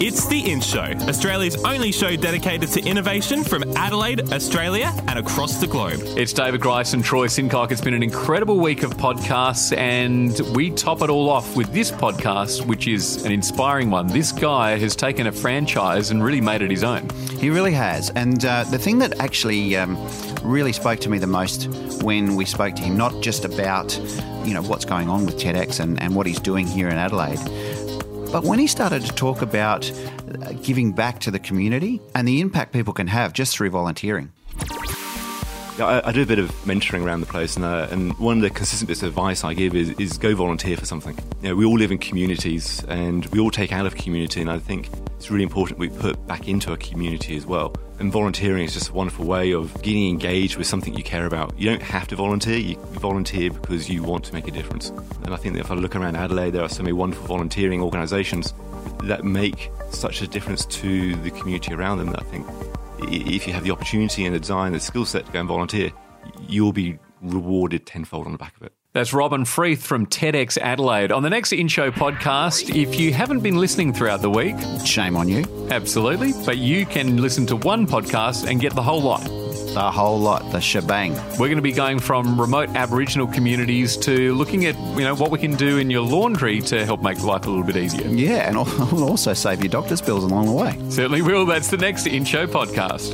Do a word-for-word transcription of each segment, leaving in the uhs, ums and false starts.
It's The In Show, Australia's only show dedicated to innovation from Adelaide, Australia and across the globe. It's David Grice and Troy Sincock. It's been an incredible week of podcasts, and we top it all off with this podcast, which is an inspiring one. This guy has taken a franchise and really made it his own. He really has. And uh, the thing that actually um, really spoke to me the most when we spoke to him, not just about, you know, what's going on with TEDx and, and what he's doing here in Adelaide, but when he started to talk about giving back to the community and the impact people can have just through volunteering. I, I do a bit of mentoring around the place, and, uh, and one of the consistent bits of advice I give is, is go volunteer for something. You know, we all live in communities and we all take out of community, and I think it's really important we put back into a community as well. And volunteering is just a wonderful way of getting engaged with something you care about. You don't have to volunteer, you volunteer because you want to make a difference. And I think that if I look around Adelaide, there are so many wonderful volunteering organisations that make such a difference to the community around them that I think if you have the opportunity and the desire and the skill set to go and volunteer, you'll be rewarded tenfold on the back of it. That's Robin Freeth from TEDx Adelaide. On the next In Show podcast, if you haven't been listening throughout the week... shame on you. Absolutely. But you can listen to one podcast and get the whole lot. The whole lot, the shebang. We're going to be going from remote Aboriginal communities to looking at, you know, what we can do in your laundry to help make life a little bit easier. Yeah, and we'll also save your doctor's bills along the way. Certainly will. That's the next In Show podcast.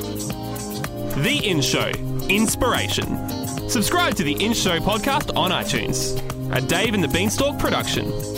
The In Show. Inspiration. Subscribe to the In Show podcast on iTunes. A Dave and the Beanstalk production.